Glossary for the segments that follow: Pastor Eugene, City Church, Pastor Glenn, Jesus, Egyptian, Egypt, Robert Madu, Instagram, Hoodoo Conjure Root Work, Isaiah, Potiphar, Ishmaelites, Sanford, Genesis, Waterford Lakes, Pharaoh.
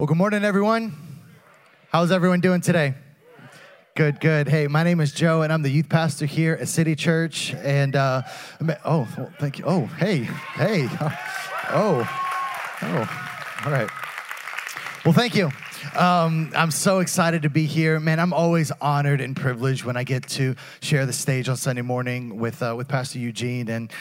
Well, good morning, everyone. How's everyone doing today? Good, good. Hey, my name is Joe, and I'm the youth pastor here at City Church. And, thank you. Oh, hey. Oh, all right. Well, thank you. I'm so excited to be here. Man, I'm always honored and privileged when I get to share the stage on Sunday morning with Pastor Eugene. And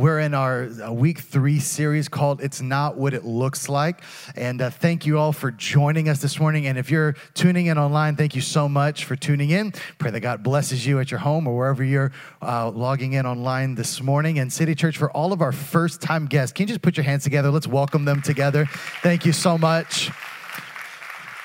we're in our week 3 series called It's Not What It Looks Like. And thank you all for joining us this morning. And if you're tuning in online, thank you so much for tuning in. Pray that God blesses you at your home or wherever you're logging in online this morning. And City Church, for all of our first-time guests, can you just put your hands together? Let's welcome them together. Thank you so much.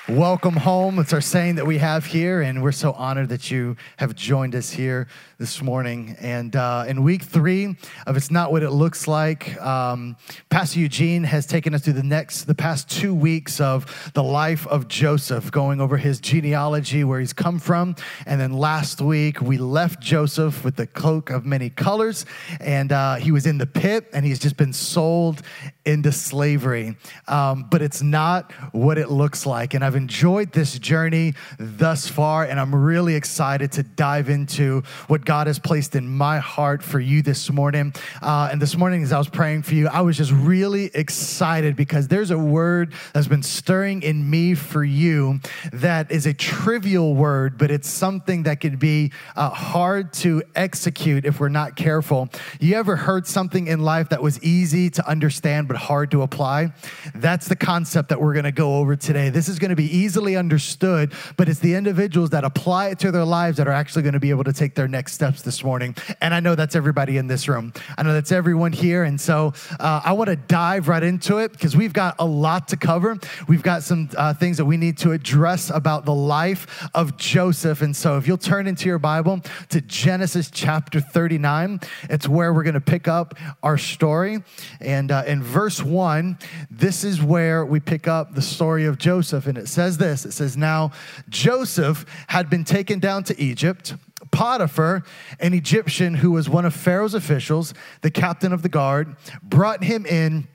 Welcome home. It's our saying that we have here, and we're so honored that you have joined us here this morning. And in week 3 of It's Not What It Looks Like, Pastor Eugene has taken us through the past 2 weeks of the life of Joseph, going over his genealogy, where he's come from. And then last week, we left Joseph with the cloak of many colors, and he was in the pit, and he's just been sold into slavery. But it's not what it looks like. And I've enjoyed this journey thus far, and I'm really excited to dive into what God has placed in my heart for you this morning. And this morning, as I was praying for you, I was just really excited because there's a word that's been stirring in me for you that is a trivial word, but it's something that could be hard to execute if we're not careful. You ever heard something in life that was easy to understand but hard to apply? That's the concept that we're going to go over today. This is going to be easily understood, but it's the individuals that apply it to their lives that are actually going to be able to take their next steps this morning. And I know that's everybody in this room. I know that's everyone here. And so I want to dive right into it because we've got a lot to cover. We've got some things that we need to address about the life of Joseph. And so if you'll turn into your Bible to Genesis chapter 39, it's where we're going to pick up our story. And in verse 1, this is where we pick up the story of Joseph. And it says this, it says, "Now Joseph had been taken down to Egypt. Potiphar, an Egyptian who was one of Pharaoh's officials, the captain of the guard, brought him in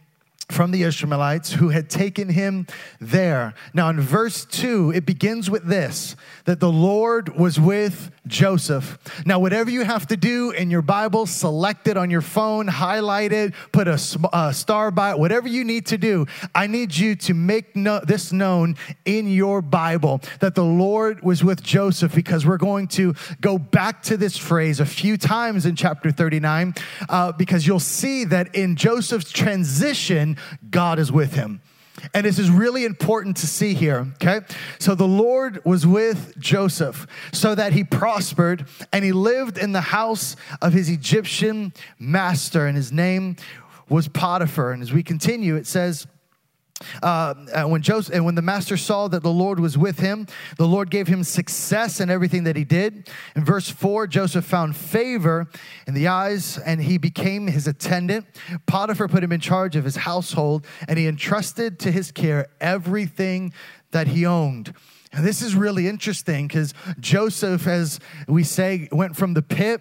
from the Ishmaelites who had taken him there." Now in verse 2, it begins with this, that the Lord was with Joseph. Now, whatever you have to do in your Bible, select it on your phone, highlight it, put a star by it, whatever you need to do, I need you to make this known in your Bible, that the Lord was with Joseph, because we're going to go back to this phrase a few times in chapter 39, because you'll see that in Joseph's transition, God is with him. And this is really important to see here, okay? So the Lord was with Joseph so that he prospered, and he lived in the house of his Egyptian master, and his name was Potiphar. And as we continue, it says, when the master saw that the Lord was with him, the Lord gave him success in everything that he did. In verse 4, Joseph found favor in the eyes, and he became his attendant. Potiphar put him in charge of his household, and he entrusted to his care everything that he owned. And this is really interesting because Joseph, as we say, went from the pit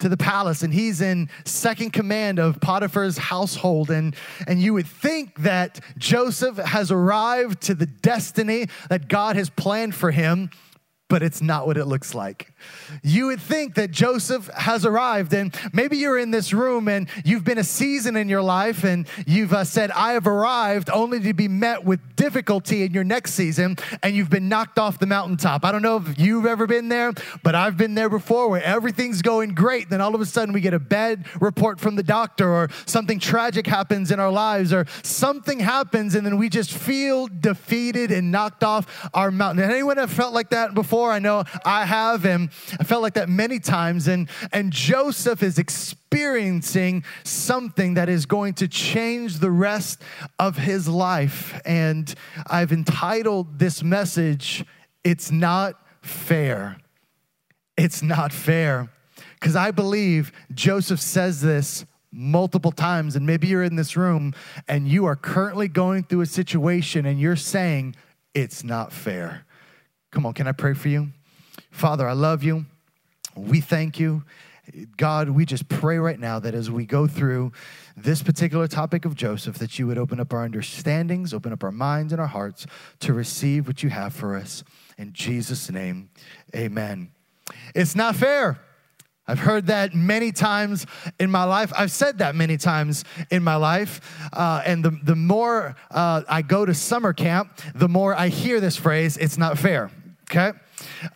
to the palace, and he's in second command of Potiphar's household. And you would think that Joseph has arrived to the destiny that God has planned for him, but it's not what it looks like. You would think that Joseph has arrived, and maybe you're in this room and you've been a season in your life, and you've said, "I have arrived," only to be met with difficulty in your next season, and you've been knocked off the mountaintop. I don't know if you've ever been there, but I've been there before, where everything's going great, then all of a sudden we get a bad report from the doctor, or something tragic happens in our lives, or something happens, and then we just feel defeated and knocked off our mountain. Has anyone ever felt like that before? I know I have, and I felt like that many times. And Joseph is experiencing something that is going to change the rest of his life. And I've entitled this message, "It's Not Fair." It's not fair. Because I believe Joseph says this multiple times, and maybe you're in this room and you are currently going through a situation and you're saying, "It's not fair." Come on, can I pray for you? Father, I love you. We thank you. God, we just pray right now that as we go through this particular topic of Joseph, that you would open up our understandings, open up our minds and our hearts to receive what you have for us. In Jesus' name, amen. It's not fair. I've heard that many times in my life. I've said that many times in my life. And the more I go to summer camp, the more I hear this phrase, it's not fair, okay?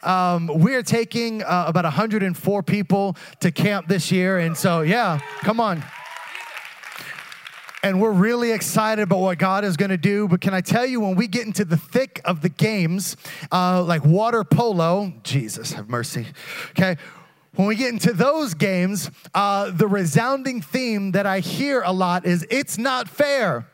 We're taking about 104 people to camp this year. And so, yeah, come on. And we're really excited about what God is going to do. But can I tell you, when we get into the thick of the games, like water polo, Jesus have mercy, okay? When we get into those games, the resounding theme that I hear a lot is, it's not fair.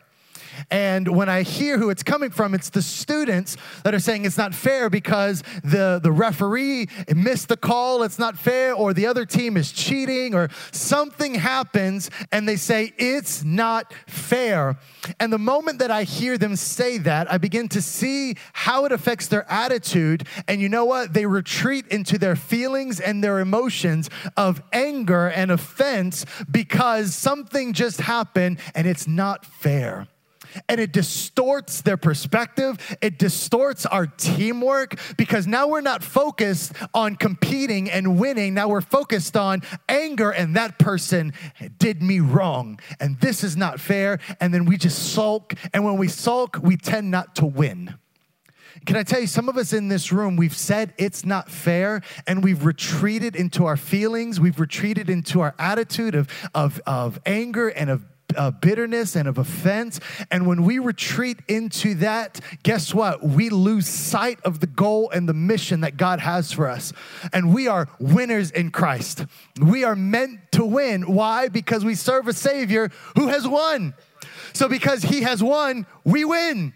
And when I hear who it's coming from, it's the students that are saying it's not fair because the referee missed the call, it's not fair, or the other team is cheating, or something happens, and they say, it's not fair. And the moment that I hear them say that, I begin to see how it affects their attitude, and you know what? They retreat into their feelings and their emotions of anger and offense because something just happened, and it's not fair. And it distorts their perspective. It distorts our teamwork because now we're not focused on competing and winning. Now we're focused on anger and that person did me wrong. And this is not fair. And then we just sulk. And when we sulk, we tend not to win. Can I tell you, some of us in this room, we've said it's not fair, and we've retreated into our feelings. We've retreated into our attitude of anger and of bitterness and of offense. And when we retreat into that, guess what? We lose sight of the goal and the mission that God has for us. And we are winners in Christ. We are meant to win. Why? Because we serve a Savior who has won. So because he has won, we win.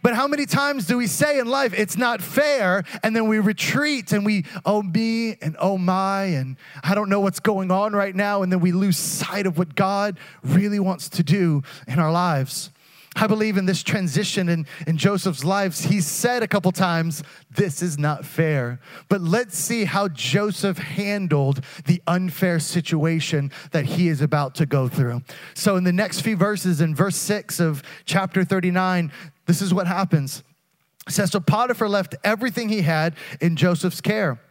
But how many times do we say in life, it's not fair, and then we retreat and we, oh me and oh my, and I don't know what's going on right now, and then we lose sight of what God really wants to do in our lives. I believe in this transition in Joseph's lives, he said a couple times, this is not fair. But let's see how Joseph handled the unfair situation that he is about to go through. So in the next few verses, in verse 6 of chapter 39, this is what happens. It says, so Potiphar left everything he had in Joseph's care.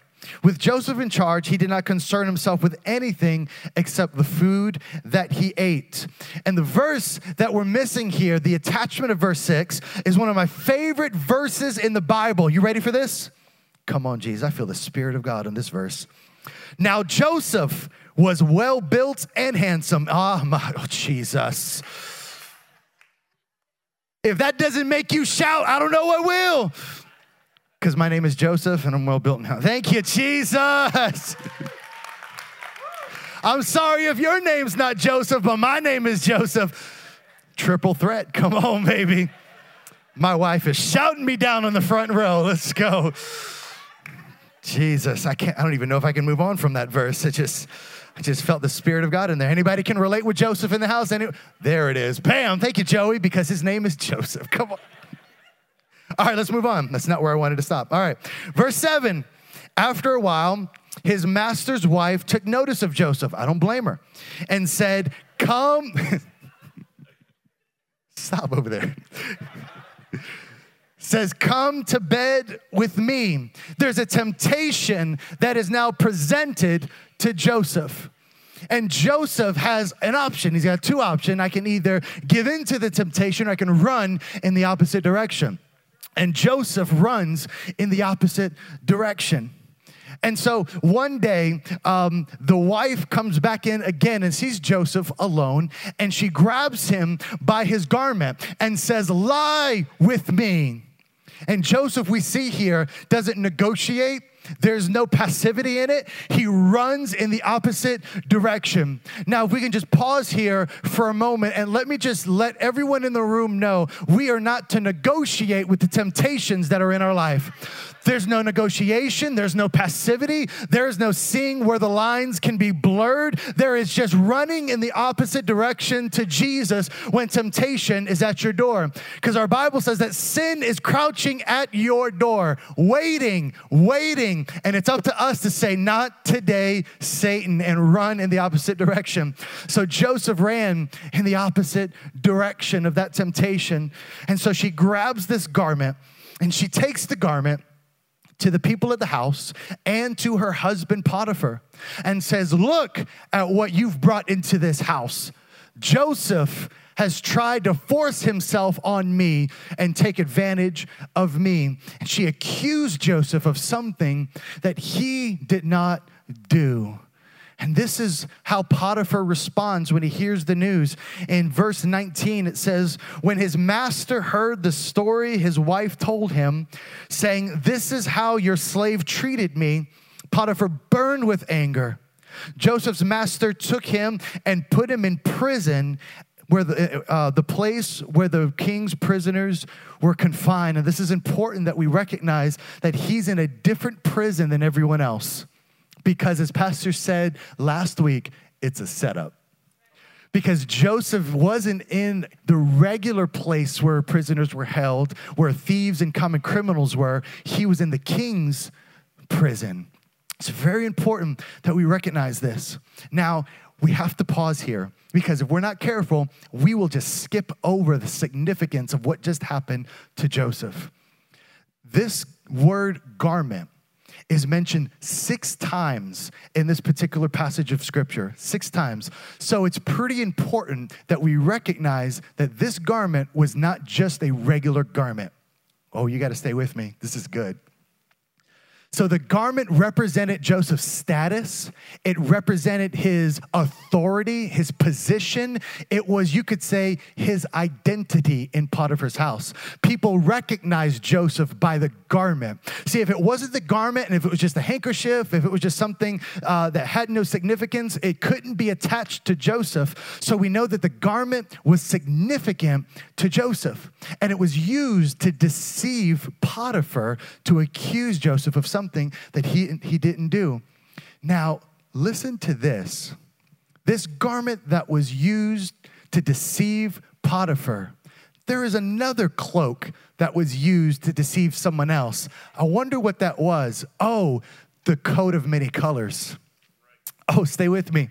With Joseph in charge, he did not concern himself with anything except the food that he ate. And the verse that we're missing here, the attachment of verse 6, is one of my favorite verses in the Bible. You ready for this? Come on, Jesus. I feel the Spirit of God in this verse. Now Joseph was well built and handsome. Oh, Jesus. If that doesn't make you shout, I don't know what will. Because my name is Joseph and I'm well built now. Thank you, Jesus. I'm sorry if your name's not Joseph, but my name is Joseph. Triple threat. Come on, baby. My wife is shouting me down on the front row. Let's go. Jesus, I don't even know if I can move on from that verse. I just felt the Spirit of God in there. Anybody can relate with Joseph in the house? There it is. Bam. Thank you, Joey, because his name is Joseph. Come on. All right, let's move on. That's not where I wanted to stop. All right. Verse 7, after a while, his master's wife took notice of Joseph. I don't blame her. And said, come. Stop over there. Says, come to bed with me. There's a temptation that is now presented to Joseph. And Joseph has an option. He's got two options. I can either give in to the temptation or I can run in the opposite direction. And Joseph runs in the opposite direction. And so one day, the wife comes back in again and sees Joseph alone, and she grabs him by his garment and says, lie with me. And Joseph, we see here, doesn't negotiate. There's no passivity in it. He runs in the opposite direction. Now, if we can just pause here for a moment, and let me just let everyone in the room know, we are not to negotiate with the temptations that are in our life. There's no negotiation. There's no passivity. There is no seeing where the lines can be blurred. There is just running in the opposite direction to Jesus when temptation is at your door. Because our Bible says that sin is crouching at your door, waiting, thing. And it's up to us to say, not today, Satan, and run in the opposite direction. So Joseph ran in the opposite direction of that temptation. And so she grabs this garment and she takes the garment to the people of the house and to her husband Potiphar and says, look at what you've brought into this house. Joseph has tried to force himself on me and take advantage of me. And she accused Joseph of something that he did not do. And this is how Potiphar responds when he hears the news. In verse 19, it says, when his master heard the story his wife told him, saying, this is how your slave treated me, Potiphar burned with anger. Joseph's master took him and put him in prison, where the place where the king's prisoners were confined. And this is important that we recognize that he's in a different prison than everyone else. Because as Pastor said last week, it's a setup. Because Joseph wasn't in the regular place where prisoners were held, where thieves and common criminals were. He was in the king's prison. It's very important that we recognize this. Now, we have to pause here, because if we're not careful, we will just skip over the significance of what just happened to Joseph. This word garment is mentioned 6 times in this particular passage of Scripture, 6 times. So it's pretty important that we recognize that this garment was not just a regular garment. Oh, you got to stay with me. This is good. So the garment represented Joseph's status. It represented his authority, his position. It was, you could say, his identity in Potiphar's house. People recognized Joseph by the garment. See, if it wasn't the garment, and if it was just a handkerchief, if it was just something that had no significance, it couldn't be attached to Joseph. So we know that the garment was significant to Joseph, and it was used to deceive Potiphar, to accuse Joseph of something that he didn't do. Now, listen to this. This garment that was used to deceive Potiphar, there is another cloak that was used to deceive someone else. I wonder what that was. Oh, the coat of many colors. Oh, stay with me.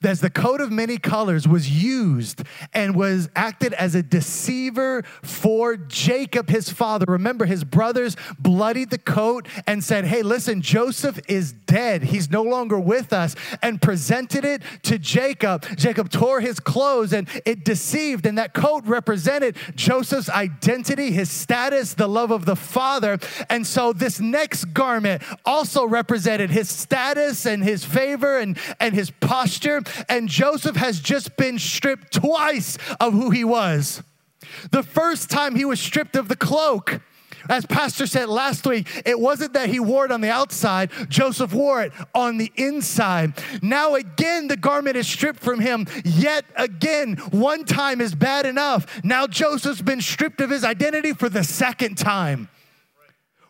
There's the coat of many colors was used and was acted as a deceiver for Jacob, his father. Remember, his brothers bloodied the coat and said, hey, listen, Joseph is dead. He's no longer with us, and presented it to Jacob. Jacob tore his clothes and it deceived. And that coat represented Joseph's identity, his status, the love of the father. And so this next garment also represented his status and his favor and his posture. And Joseph has just been stripped twice of who he was. The first time he was stripped of the cloak, as Pastor said last week, it wasn't that he wore it on the outside. Joseph wore it on the inside. Now again, the garment is stripped from him. Yet again, one time is bad enough. Now Joseph's been stripped of his identity for the second time.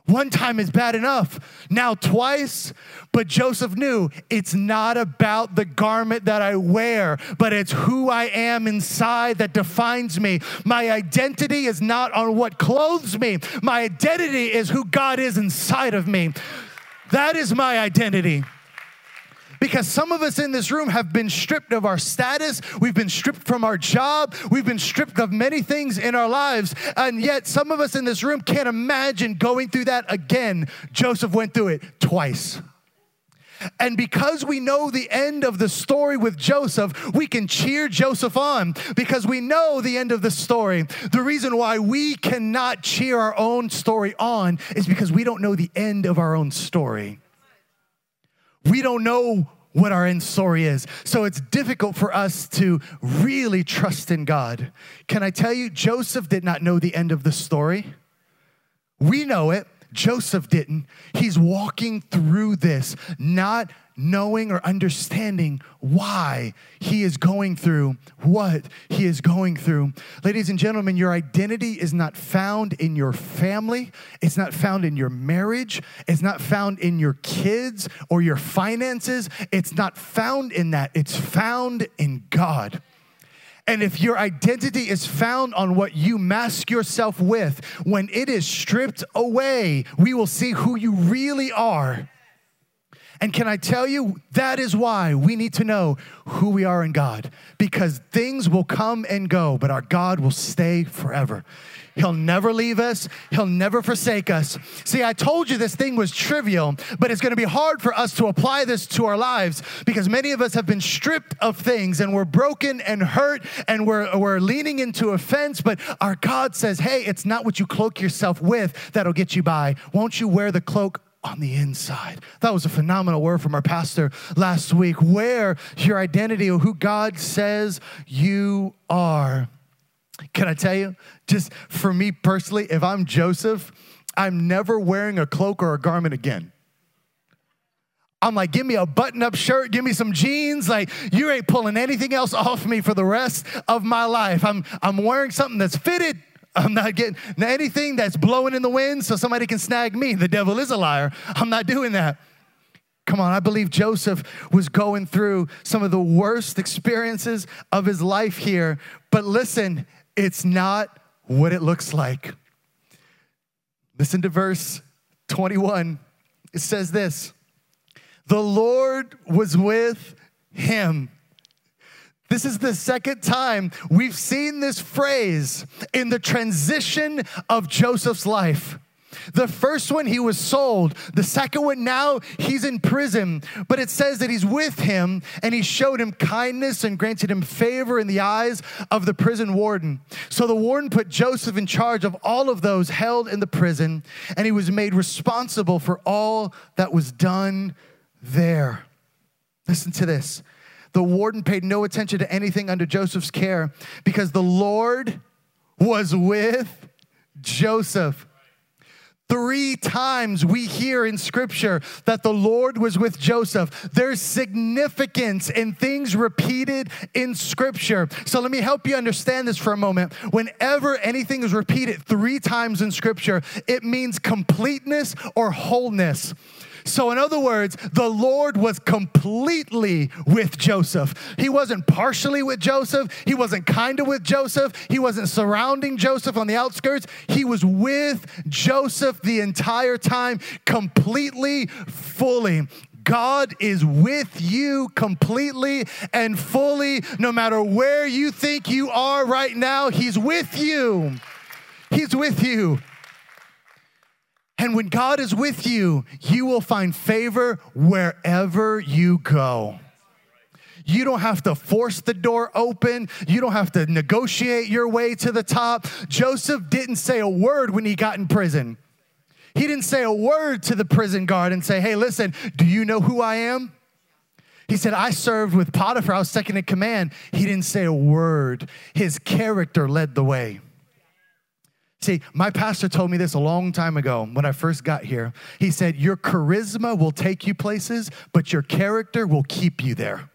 One time is bad enough, now twice. But Joseph knew it's not about the garment that I wear, but it's who I am inside that defines me. My identity is not on what clothes me. My identity is who God is inside of me. That is my identity. Because some of us in this room have been stripped of our status. We've been stripped from our job. We've been stripped of many things in our lives. And yet some of us in this room can't imagine going through that again. Joseph went through it twice. And because we know the end of the story with Joseph, we can cheer Joseph on, because we know the end of the story. The reason why we cannot cheer our own story on is because we don't know the end of our own story. We don't know what our end story is. So it's difficult for us to really trust in God. Can I tell you, Joseph did not know the end of the story. We know it. Joseph didn't. He's walking through this, not knowing or understanding why he is going through what he is going through. Ladies and gentlemen, your identity is not found in your family. It's not found in your marriage. It's not found in your kids or your finances. It's not found in that. It's found in God. And if your identity is found on what you mask yourself with, when it is stripped away, we will see who you really are. And can I tell you, that is why we need to know who we are in God. Because things will come and go, but our God will stay forever. He'll never leave us. He'll never forsake us. See, I told you this thing was trivial, but it's going to be hard for us to apply this to our lives because many of us have been stripped of things and we're broken and hurt and we're leaning into offense, but our God says, hey, it's not what you cloak yourself with that'll get you by. Won't you wear the cloak on the inside? That was a phenomenal word from our pastor last week. Wear your identity of who God says you are. Can I tell you, just for me personally, if I'm Joseph, I'm never wearing a cloak or a garment again. I'm like, give me a button-up shirt, give me some jeans. Like, you ain't pulling anything else off me for the rest of my life. I'm wearing something that's fitted. I'm not getting anything that's blowing in the wind so somebody can snag me. The devil is a liar. I'm not doing that. Come on, I believe Joseph was going through some of the worst experiences of his life here. But listen, it's not what it looks like. Listen to verse 21. It says this, the Lord was with him. This is the second time we've seen this phrase in the transition of Joseph's life. The first one, he was sold. The second one, now he's in prison. But it says that he's with him, and he showed him kindness and granted him favor in the eyes of the prison warden. So the warden put Joseph in charge of all of those held in the prison, and he was made responsible for all that was done there. Listen to this. The warden paid no attention to anything under Joseph's care because the Lord was with Joseph. 3 times we hear in Scripture that the Lord was with Joseph. There's significance in things repeated in Scripture. So let me help you understand this for a moment. Whenever anything is repeated 3 times in Scripture, it means completeness or wholeness. So in other words, the Lord was completely with Joseph. He wasn't partially with Joseph. He wasn't kind of with Joseph. He wasn't surrounding Joseph on the outskirts. He was with Joseph the entire time, completely, fully. God is with you completely and fully. No matter where you think you are right now, he's with you. He's with you. And when God is with you, you will find favor wherever you go. You don't have to force the door open. You don't have to negotiate your way to the top. Joseph didn't say a word when he got in prison. He didn't say a word to the prison guard and say, hey, listen, do you know who I am? He said, I served with Potiphar. I was second in command. He didn't say a word. His character led the way. See, my pastor told me this a long time ago when I first got here. He said, your charisma will take you places, but your character will keep you there.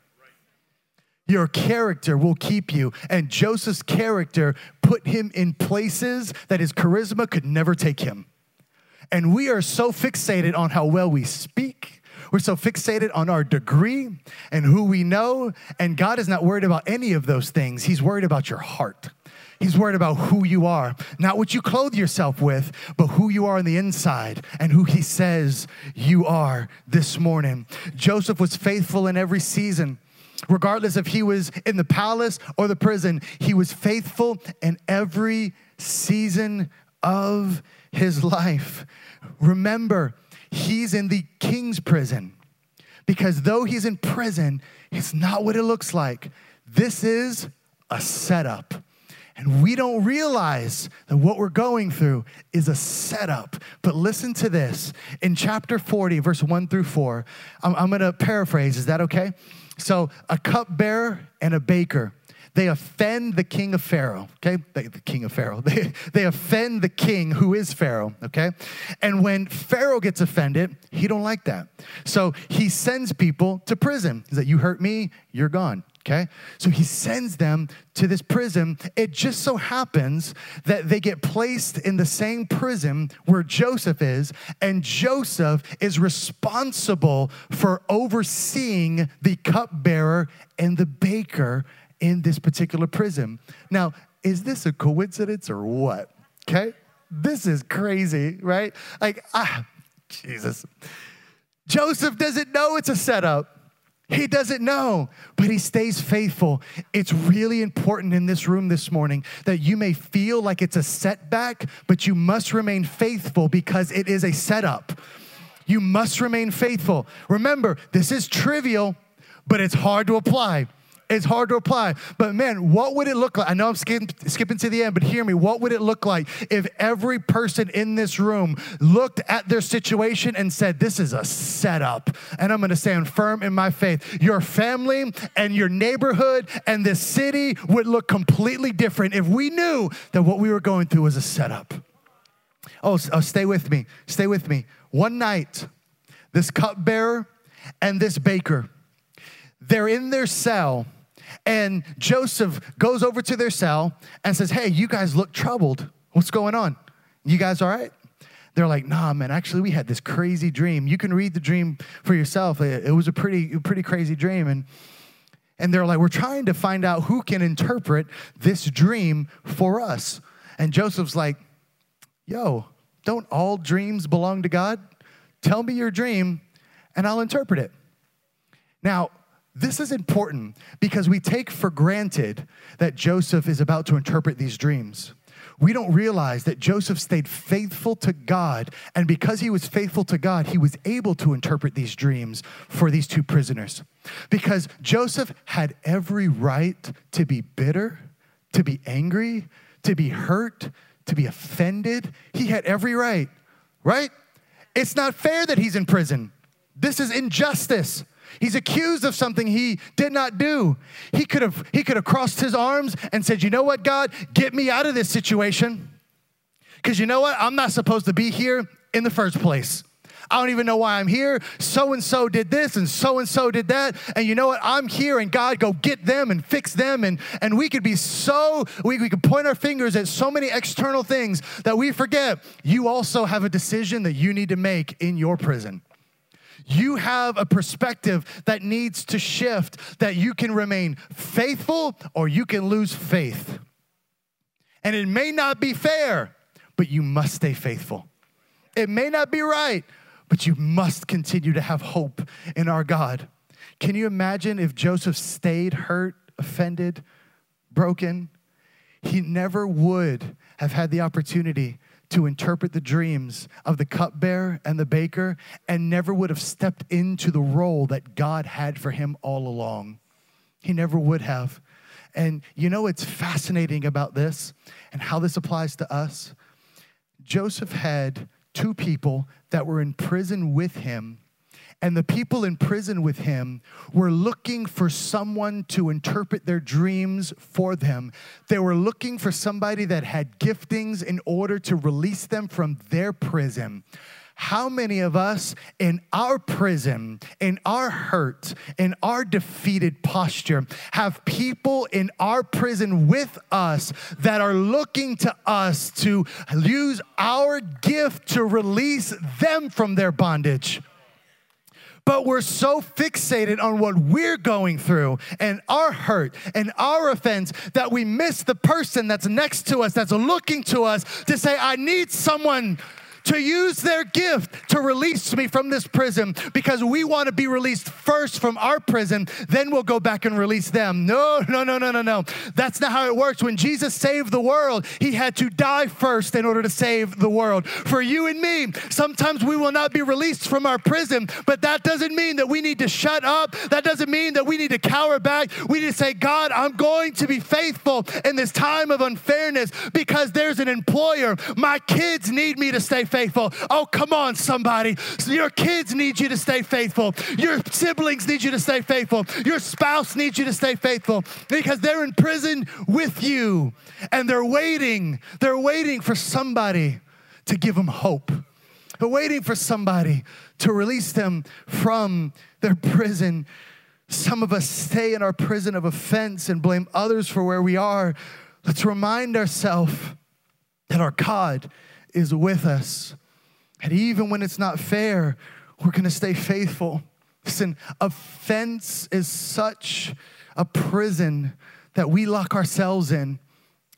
Your character will keep you. And Joseph's character put him in places that his charisma could never take him. And we are so fixated on how well we speak. We're so fixated on our degree and who we know. And God is not worried about any of those things. He's worried about your heart. He's worried about who you are, not what you clothe yourself with, but who you are on the inside and who he says you are this morning. Joseph was faithful in every season. Regardless if he was in the palace or the prison, he was faithful in every season of his life. Remember, he's in the king's prison because though he's in prison, it's not what it looks like. This is a setup. And we don't realize that what we're going through is a setup. But listen to this. In chapter 40, verse 1 through 4, I'm going to paraphrase. Is that okay? So a cupbearer and a baker, they offend the king of Pharaoh, okay? The king of Pharaoh. They offend the king who is Pharaoh, okay? And when Pharaoh gets offended, he don't like that. So he sends people to prison. He's like, you hurt me, you're gone. Okay, so he sends them to this prison. It just so happens that they get placed in the same prison where Joseph is, and Joseph is responsible for overseeing the cupbearer and the baker in this particular prison. Now, is this a coincidence or what? Okay? This is crazy, right? Like, Jesus. Joseph doesn't know it's a setup. He doesn't know, but he stays faithful. It's really important in this room this morning that you may feel like it's a setback, but you must remain faithful because it is a setup. You must remain faithful. Remember, this is trivial, but it's hard to apply. It's hard to apply. But man, what would it look like? I know I'm skipping to the end, but hear me. What would it look like if every person in this room looked at their situation and said, this is a setup, and I'm going to stand firm in my faith? Your family and your neighborhood and this city would look completely different if we knew that what we were going through was a setup. Oh, stay with me. Stay with me. One night, this cupbearer and this baker, they're in their cell. And Joseph goes over to their cell and says, hey, you guys look troubled. What's going on? You guys all right? They're like, nah, man, actually, we had this crazy dream. You can read the dream for yourself. It was a pretty crazy dream. And they're like, we're trying to find out who can interpret this dream for us. And Joseph's like, yo, don't all dreams belong to God? Tell me your dream, and I'll interpret it. Now, this is important because we take for granted that Joseph is about to interpret these dreams. We don't realize that Joseph stayed faithful to God, and because he was faithful to God, he was able to interpret these dreams for these two prisoners. Because Joseph had every right to be bitter, to be angry, to be hurt, to be offended. He had every right, right? It's not fair that he's in prison. This is injustice. He's accused of something he did not do. He could have crossed his arms and said, you know what, God, get me out of this situation. Because you know what? I'm not supposed to be here in the first place. I don't even know why I'm here. So-and-so did this and so-and-so did that. And you know what? I'm here, and God, go get them and fix them. And we could be we could point our fingers at so many external things that we forget you also have a decision that you need to make in your prison. You have a perspective that needs to shift, that you can remain faithful or you can lose faith. And it may not be fair, but you must stay faithful. It may not be right, but you must continue to have hope in our God. Can you imagine if Joseph stayed hurt, offended, broken? He never would have had the opportunity to interpret the dreams of the cupbearer and the baker, and never would have stepped into the role that God had for him all along. He never would have. And you know what's fascinating about this and how this applies to us? Joseph had two people that were in prison with him, and the people in prison with him were looking for someone to interpret their dreams for them. They were looking for somebody that had giftings in order to release them from their prison. How many of us in our prison, in our hurt, in our defeated posture, have people in our prison with us that are looking to us to use our gift to release them from their bondage? But we're so fixated on what we're going through and our hurt and our offense that we miss the person that's next to us, that's looking to us to say, I need someone to use their gift to release me from this prison, because we want to be released first from our prison, then we'll go back and release them. No. That's not how it works. When Jesus saved the world, he had to die first in order to save the world. For you and me, sometimes we will not be released from our prison, but that doesn't mean that we need to shut up. That doesn't mean that we need to cower back. We need to say, God, I'm going to be faithful in this time of unfairness because there's an employer. My kids need me to stay faithful. Oh, come on, somebody. Your kids need you to stay faithful. Your siblings need you to stay faithful. Your spouse needs you to stay faithful because they're in prison with you and they're waiting. They're waiting for somebody to give them hope. They're waiting for somebody to release them from their prison. Some of us stay in our prison of offense and blame others for where we are. Let's remind ourselves that our God is with us. And even when it's not fair, we're going to stay faithful. Listen, offense is such a prison that we lock ourselves in.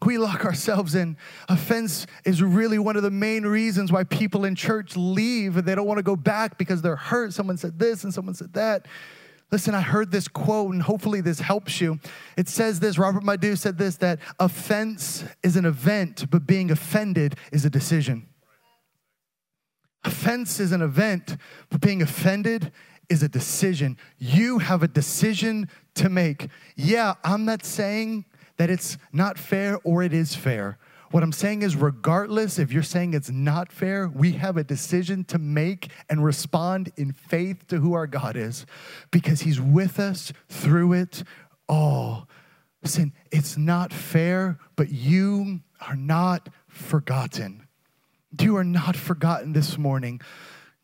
We lock ourselves in. Offense is really one of the main reasons why people in church leave. They don't want to go back because they're hurt. Someone said this and someone said that. Listen, I heard this quote, and hopefully this helps you. It says this, Robert Madu said this, that offense is an event, but being offended is a decision. Offense is an event, but being offended is a decision. You have a decision to make. Yeah, I'm not saying that it's not fair or it is fair. What I'm saying is, regardless if you're saying it's not fair, we have a decision to make and respond in faith to who our God is, because he's with us through it all. Listen, it's not fair, but you are not forgotten. You are not forgotten this morning.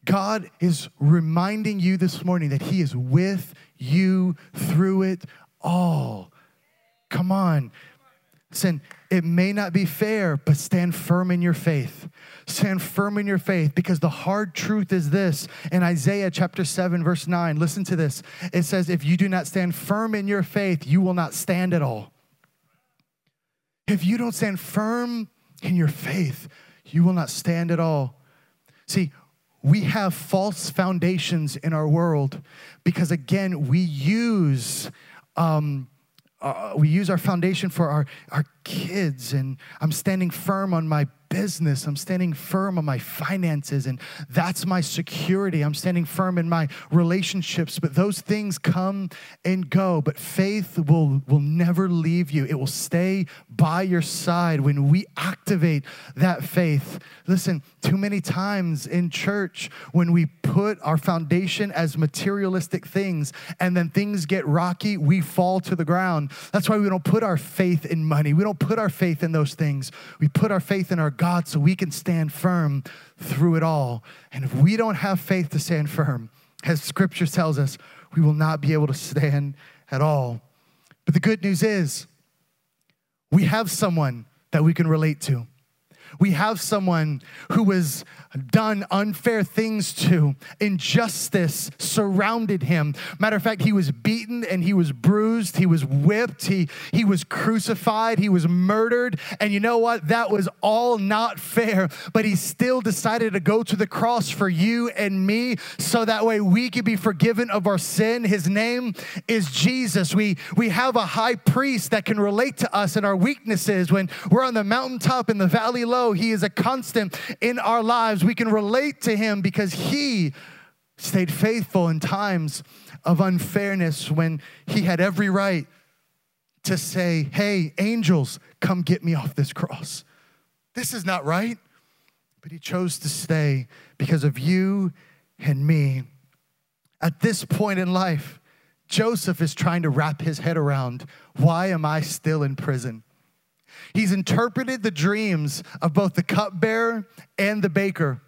God is reminding you this morning that he is with you through it all. Come on. Listen, it may not be fair, but stand firm in your faith. Stand firm in your faith, because the hard truth is this. In Isaiah chapter 7, verse 9, listen to this. It says, if you do not stand firm in your faith, you will not stand at all. If you don't stand firm in your faith, you will not stand at all. See, we have false foundations in our world because, again, we use our foundation for our kids, and I'm standing firm on my business. I'm standing firm on my finances, and that's my security. I'm standing firm in my relationships, but those things come and go. But faith will never leave you. It will stay by your side when we activate that faith. Listen, too many times in church when we put our foundation as materialistic things and then things get rocky, we fall to the ground. That's why we don't put our faith in money. We don't put our faith in those things. We put our faith in our God so we can stand firm through it all. And if we don't have faith to stand firm, as Scripture tells us, we will not be able to stand at all. But the good news is we have someone that we can relate to. We have someone who was done unfair things to. Injustice surrounded him. Matter of fact, he was beaten and he was bruised. He was whipped. He was crucified. He was murdered. And you know what? That was all not fair. But he still decided to go to the cross for you and me so that way we could be forgiven of our sin. His name is Jesus. We have a high priest that can relate to us in our weaknesses. When we're on the mountaintop, in the valley low, he is a constant in our lives. We can relate to him because he stayed faithful in times of unfairness when he had every right to say, hey, angels, come get me off this cross. This is not right. But he chose to stay because of you and me. At this point in life, Joseph is trying to wrap his head around, why am I still in prison? He's interpreted the dreams of both the cupbearer and the baker.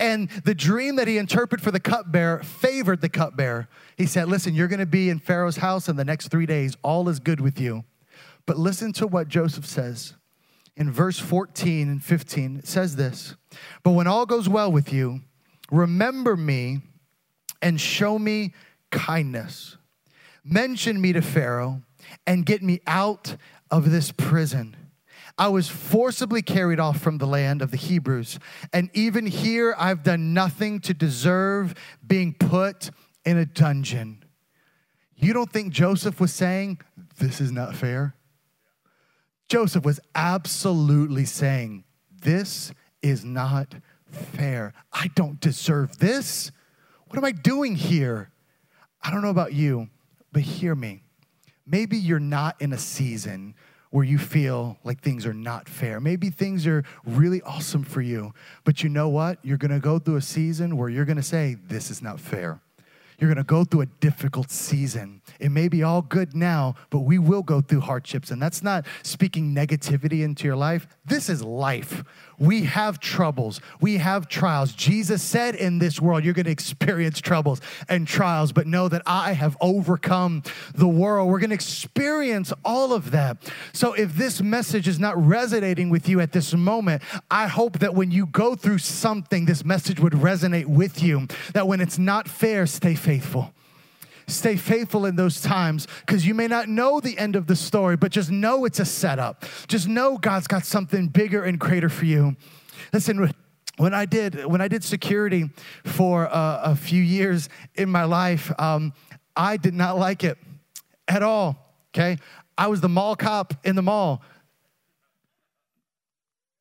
And the dream that he interpreted for the cupbearer favored the cupbearer. He said, listen, you're going to be in Pharaoh's house in the next 3 days. All is good with you. But listen to what Joseph says in verse 14 and 15. It says this, but when all goes well with you, remember me and show me kindness. Mention me to Pharaoh and get me out of this prison. I was forcibly carried off from the land of the Hebrews, and even here I've done nothing to deserve being put in a dungeon. You don't think Joseph was saying, this is not fair? Joseph was absolutely saying, this is not fair. I don't deserve this. What am I doing here? I don't know about you, but hear me. Maybe you're not in a season where you feel like things are not fair. Maybe things are really awesome for you. But you know what? You're going to go through a season where you're going to say, this is not fair. You're going to go through a difficult season. It may be all good now, but we will go through hardships. And that's not speaking negativity into your life. This is life. We have troubles. We have trials. Jesus said in this world, you're going to experience troubles and trials, but know that I have overcome the world. We're going to experience all of that. So if this message is not resonating with you at this moment, I hope that when you go through something, this message would resonate with you, that when it's not fair, stay faithful. Stay faithful in those times, because you may not know the end of the story, but just know it's a setup. Just know God's got something bigger and greater for you. Listen, when I did security for a few years in my life, I did not like it at all, okay? I was the mall cop in the mall.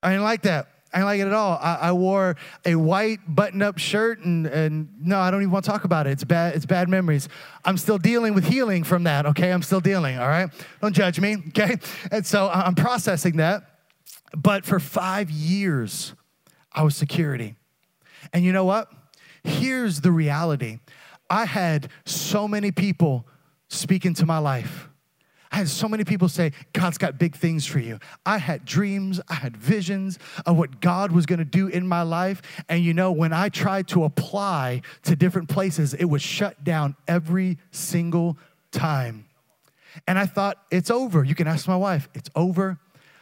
I didn't like that. I didn't like it at all. I wore a white button-up shirt, and no, I don't even want to talk about it. It's bad memories. I'm still dealing with healing from that, okay? I'm still dealing, all right? Don't judge me, okay? And so I'm processing that. But for 5 years, I was security. And you know what? Here's the reality. I had so many people speak into my life. I had so many people say, God's got big things for you. I had dreams. I had visions of what God was going to do in my life. And, you know, when I tried to apply to different places, it was shut down every single time. And I thought, it's over. You can ask my wife. It's over.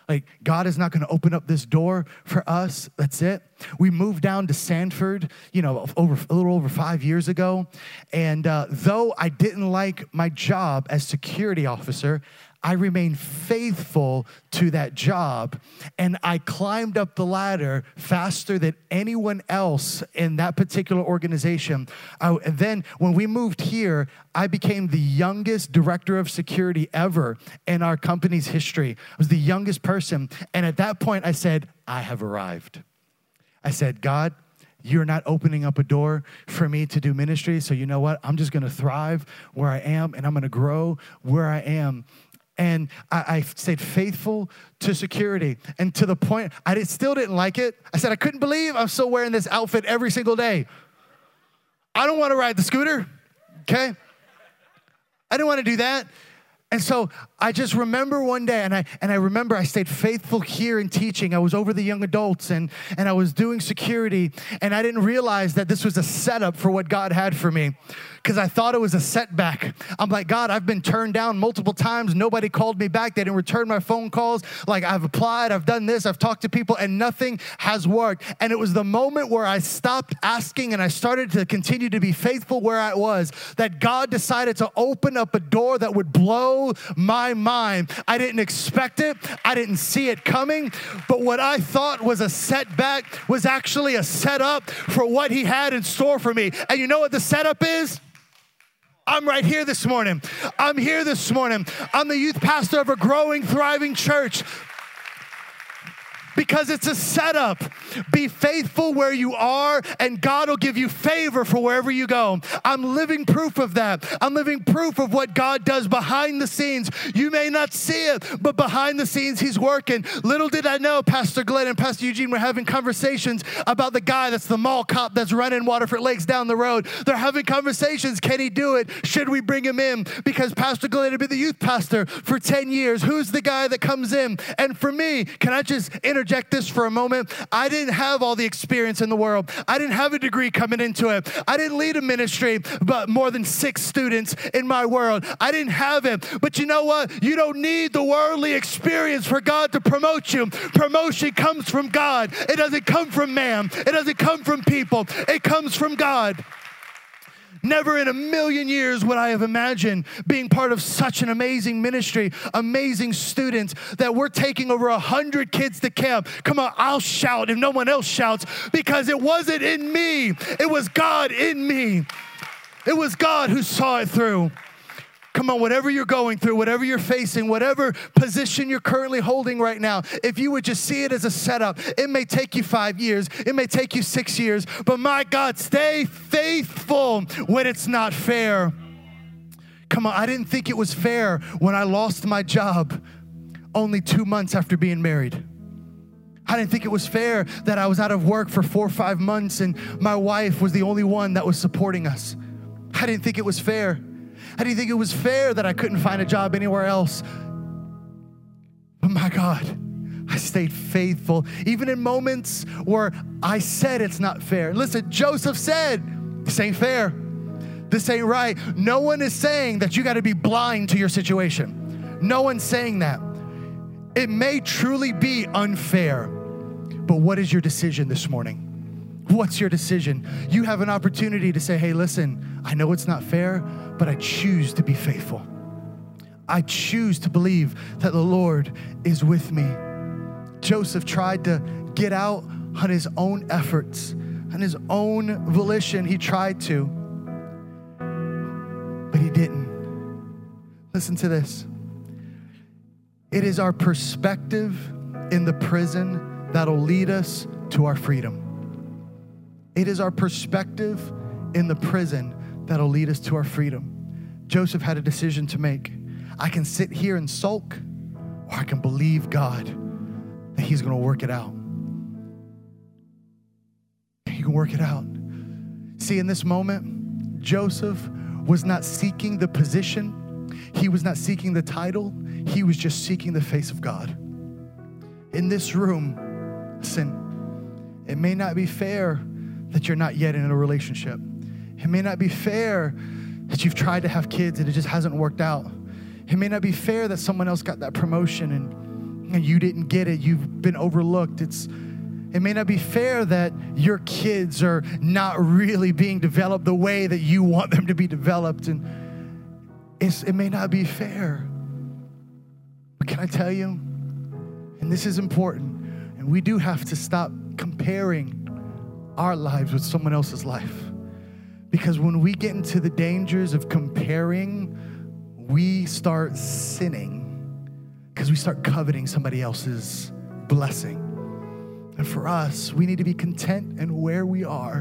Like, God is not going to open up this door for us. That's it. We moved down to Sanford, you know, a little over 5 years ago. And though I didn't like my job as security officer, I remained faithful to that job, and I climbed up the ladder faster than anyone else in that particular organization. And then when we moved here, I became the youngest director of security ever in our company's history. I was the youngest person, and at that point, I said, I have arrived. I said, God, you're not opening up a door for me to do ministry, so you know what? I'm just going to thrive where I am, and I'm going to grow where I am. And I stayed faithful to security. And to the point, still didn't like it. I said, I couldn't believe I'm still wearing this outfit every single day. I don't want to ride the scooter, okay? I didn't want to do that. And so I just remember one day, and I remember I stayed faithful here in teaching. I was over the young adults, and I was doing security, and I didn't realize that this was a setup for what God had for me, because I thought it was a setback. I'm like, God, I've been turned down multiple times. Nobody called me back. They didn't return my phone calls. Like, I've applied, I've done this, I've talked to people, and nothing has worked. And it was the moment where I stopped asking, and I started to continue to be faithful where I was, that God decided to open up a door that would blow my mind. I didn't expect it. I didn't see it coming. But what I thought was a setback was actually a setup for what he had in store for me. And you know what the setup is? I'm right here this morning. I'm here this morning. I'm the youth pastor of a growing, thriving church. Because it's a setup. Be faithful where you are, and God will give you favor for wherever you go. I'm living proof of that. I'm living proof of what God does behind the scenes. You may not see it, but behind the scenes, he's working. Little did I know, Pastor Glenn and Pastor Eugene were having conversations about the guy that's the mall cop that's running Waterford Lakes down the road. They're having conversations. Can he do it? Should we bring him in? Because Pastor Glenn had been the youth pastor for 10 years. Who's the guy that comes in? And for me, can I just interject this for a moment? I didn't have all the experience in the world. I didn't have a degree coming into it. I didn't lead a ministry, but more than 6 students in my world. I didn't have it. But you know what? You don't need the worldly experience for God to promote you. Promotion comes from God. It doesn't come from man. It doesn't come from people. It comes from God. Never in a million years would I have imagined being part of such an amazing ministry, amazing students, that we're taking over 100 kids to camp. Come on, I'll shout if no one else shouts, because it wasn't in me. It was God in me. It was God who saw it through. Come on, whatever you're going through, whatever you're facing, whatever position you're currently holding right now, if you would just see it as a setup, it may take you 5 years, it may take you 6 years, but my God, stay faithful when it's not fair. Come on, I didn't think it was fair when I lost my job only 2 months after being married. I didn't think it was fair that I was out of work for 4 or 5 months and my wife was the only one that was supporting us. I didn't think it was fair. I didn't think it was fair that I couldn't find a job anywhere else. But my God, I stayed faithful, even in moments where I said it's not fair. Listen, Joseph said, this ain't fair. This ain't right. No one is saying that you got to be blind to your situation. No one's saying that. It may truly be unfair, but what is your decision this morning? What's your decision? You have an opportunity to say, hey, listen, I know it's not fair, but I choose to be faithful. I choose to believe that the Lord is with me. Joseph tried to get out on his own efforts, on his own volition. He tried to, but he didn't. Listen to this. It is our perspective in the prison that'll lead us to our freedom. It is our perspective in the prison that'll lead us to our freedom. Joseph had a decision to make. I can sit here and sulk, or I can believe God that he's going to work it out. He can work it out. See, in this moment, Joseph was not seeking the position. He was not seeking the title. He was just seeking the face of God. In this room, listen, it may not be fair that you're not yet in a relationship. It may not be fair that you've tried to have kids and it just hasn't worked out. It may not be fair that someone else got that promotion and you didn't get it. You've been overlooked. It may not be fair that your kids are not really being developed the way that you want them to be developed. And it may not be fair. But can I tell you, and this is important, and we do have to stop comparing our lives with someone else's life. Because when we get into the dangers of comparing, we start sinning because we start coveting somebody else's blessing. And for us, we need to be content in where we are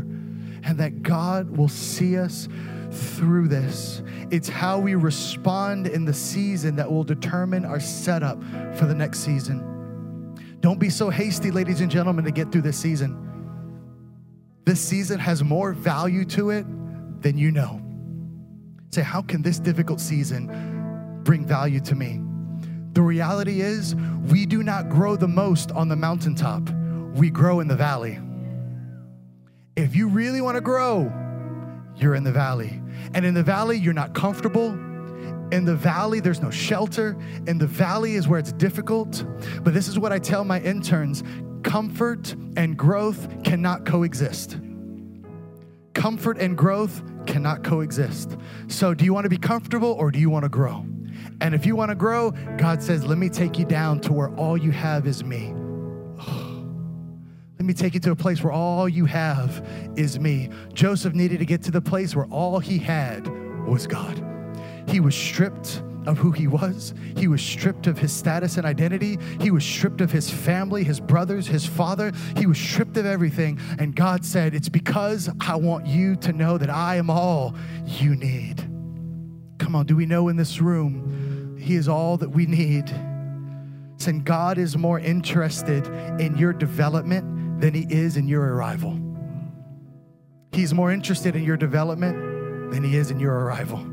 and that God will see us through this. It's how we respond in the season that will determine our setup for the next season. Don't be so hasty, ladies and gentlemen, to get through this season. This season has more value to it than you know. Say, how can this difficult season bring value to me? The reality is, we do not grow the most on the mountaintop. We grow in the valley. If you really want to grow, you're in the valley. And in the valley, you're not comfortable. In the valley, there's no shelter. In the valley is where it's difficult. But this is what I tell my interns. Comfort and growth cannot coexist. Comfort and growth cannot coexist. So do you want to be comfortable or do you want to grow? And if you want to grow, God says, let me take you down to where all you have is me. Let me take you to a place where all you have is me. Joseph needed to get to the place where all he had was God. He was stripped of who he was. He was stripped of his status and identity. He was stripped of his family, his brothers, his father. He was stripped of everything. And God said, it's because I want you to know that I am all you need. Come on, do we know in this room, he is all that we need? And God is more interested in your development than he is in your arrival. He's more interested in your development than he is in your arrival.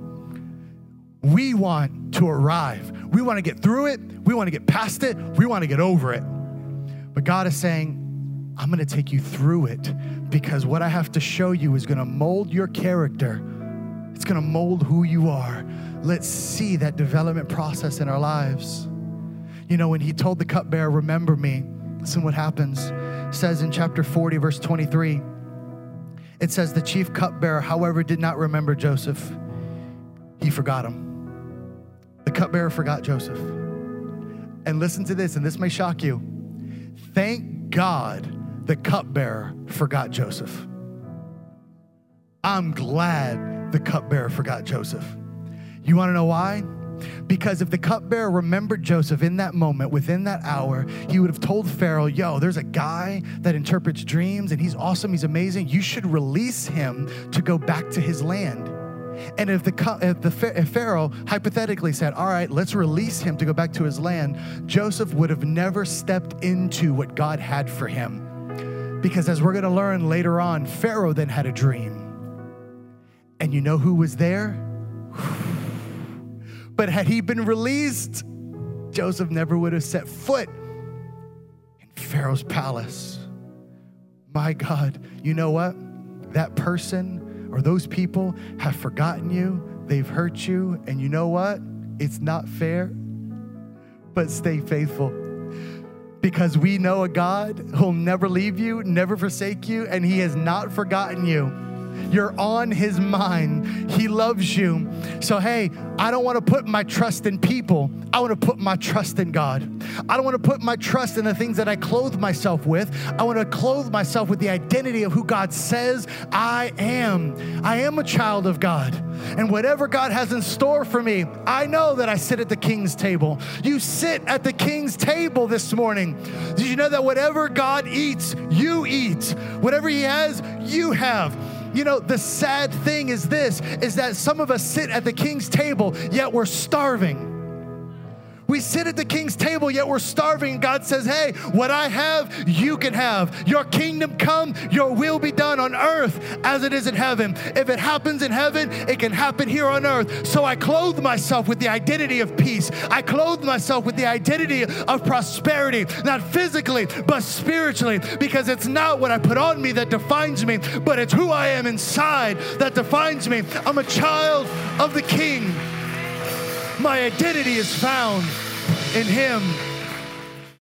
We want to arrive. We want to get through it. We want to get past it. We want to get over it. But God is saying, I'm going to take you through it because what I have to show you is going to mold your character. It's going to mold who you are. Let's see that development process in our lives. You know, when he told the cupbearer, remember me, listen what happens. It says in chapter 40, verse 23, it says, the chief cupbearer, however, did not remember Joseph. He forgot him. The cupbearer forgot Joseph. And listen to this, and this may shock you. Thank God the cupbearer forgot Joseph. I'm glad the cupbearer forgot Joseph. You want to know why? Because if the cupbearer remembered Joseph in that moment, within that hour, he would have told Pharaoh, yo, there's a guy that interprets dreams and he's awesome, he's amazing. You should release him to go back to his land. And if Pharaoh hypothetically said, all right, let's release him to go back to his land, Joseph would have never stepped into what God had for him. Because as we're going to learn later on, Pharaoh then had a dream. And you know who was there? But had he been released, Joseph never would have set foot in Pharaoh's palace. My God, you know what? That person or those people have forgotten you. They've hurt you. And you know what? It's not fair, but stay faithful. because we know a God who'll never leave you, never forsake you, and he has not forgotten you. You're on his mind. He loves you. So, hey, I don't want to put my trust in people. I want to put my trust in God. I don't want to put my trust in the things that I clothe myself with. I want to clothe myself with the identity of who God says I am. I am a child of God. And whatever God has in store for me, I know that I sit at the King's table. You sit at the King's table this morning. Did you know that whatever God eats, you eat? Whatever he has, you have. You know, the sad thing is this, is that some of us sit at the King's table, yet we're starving. We sit at the King's table, yet we're starving. God says, hey, what I have, you can have. Your kingdom come, your will be done on earth as it is in heaven. If it happens in heaven, it can happen here on earth. So I clothe myself with the identity of peace. I clothe myself with the identity of prosperity, not physically, but spiritually, because it's not what I put on me that defines me, but it's who I am inside that defines me. I'm a child of the King. My identity is found in him.